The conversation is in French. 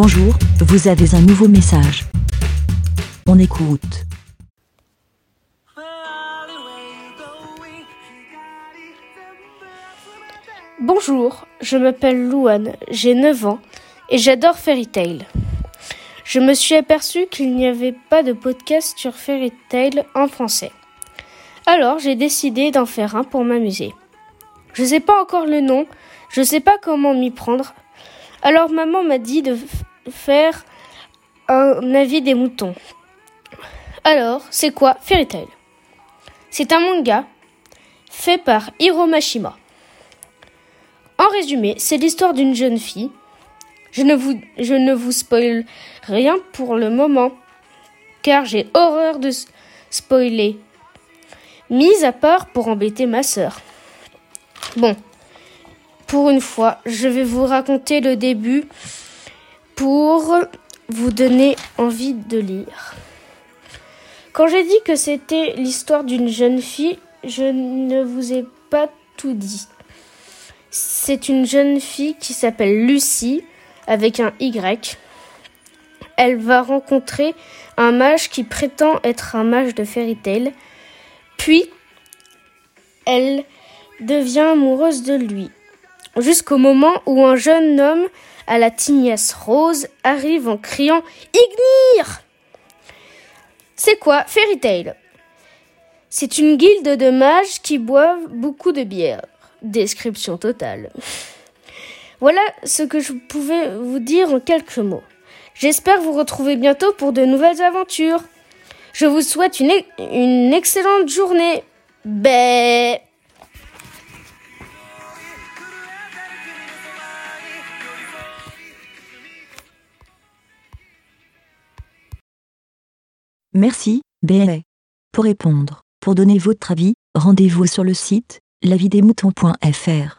Bonjour, vous avez un nouveau message. On écoute. Bonjour, je m'appelle Luan, j'ai 9 ans et j'adore Fairy Tail. Je me suis aperçu qu'il n'y avait pas de podcast sur Fairy Tail en français. Alors j'ai décidé d'en faire un pour m'amuser. Je sais pas encore le nom, je sais pas comment m'y prendre. Alors maman m'a dit de faire un avis des moutons. Alors, c'est quoi Fairy Tail ? C'est un manga fait par Hiro Mashima. En résumé, c'est l'histoire d'une jeune fille. Je ne vous spoil rien pour le moment, car j'ai horreur de spoiler. Mis à part pour embêter ma sœur. Bon, pour une fois, je vais vous raconter le début pour vous donner envie de lire. Quand j'ai dit que c'était l'histoire d'une jeune fille, je ne vous ai pas tout dit. C'est une jeune fille qui s'appelle Lucie, avec un Y. Elle va rencontrer un mage qui prétend être un mage de Fairy Tail. Puis, elle devient amoureuse de lui. Jusqu'au moment où un jeune homme à la tignasse rose arrive en criant « Ignir !» C'est quoi Fairy Tail ? C'est une guilde de mages qui boivent beaucoup de bière. Description totale. Voilà ce que je pouvais vous dire en quelques mots. J'espère vous retrouver bientôt pour de nouvelles aventures. Je vous souhaite une excellente journée. Bye. Merci, BA. Pour répondre, pour donner votre avis, rendez-vous sur le site lavisdesmoutons.fr.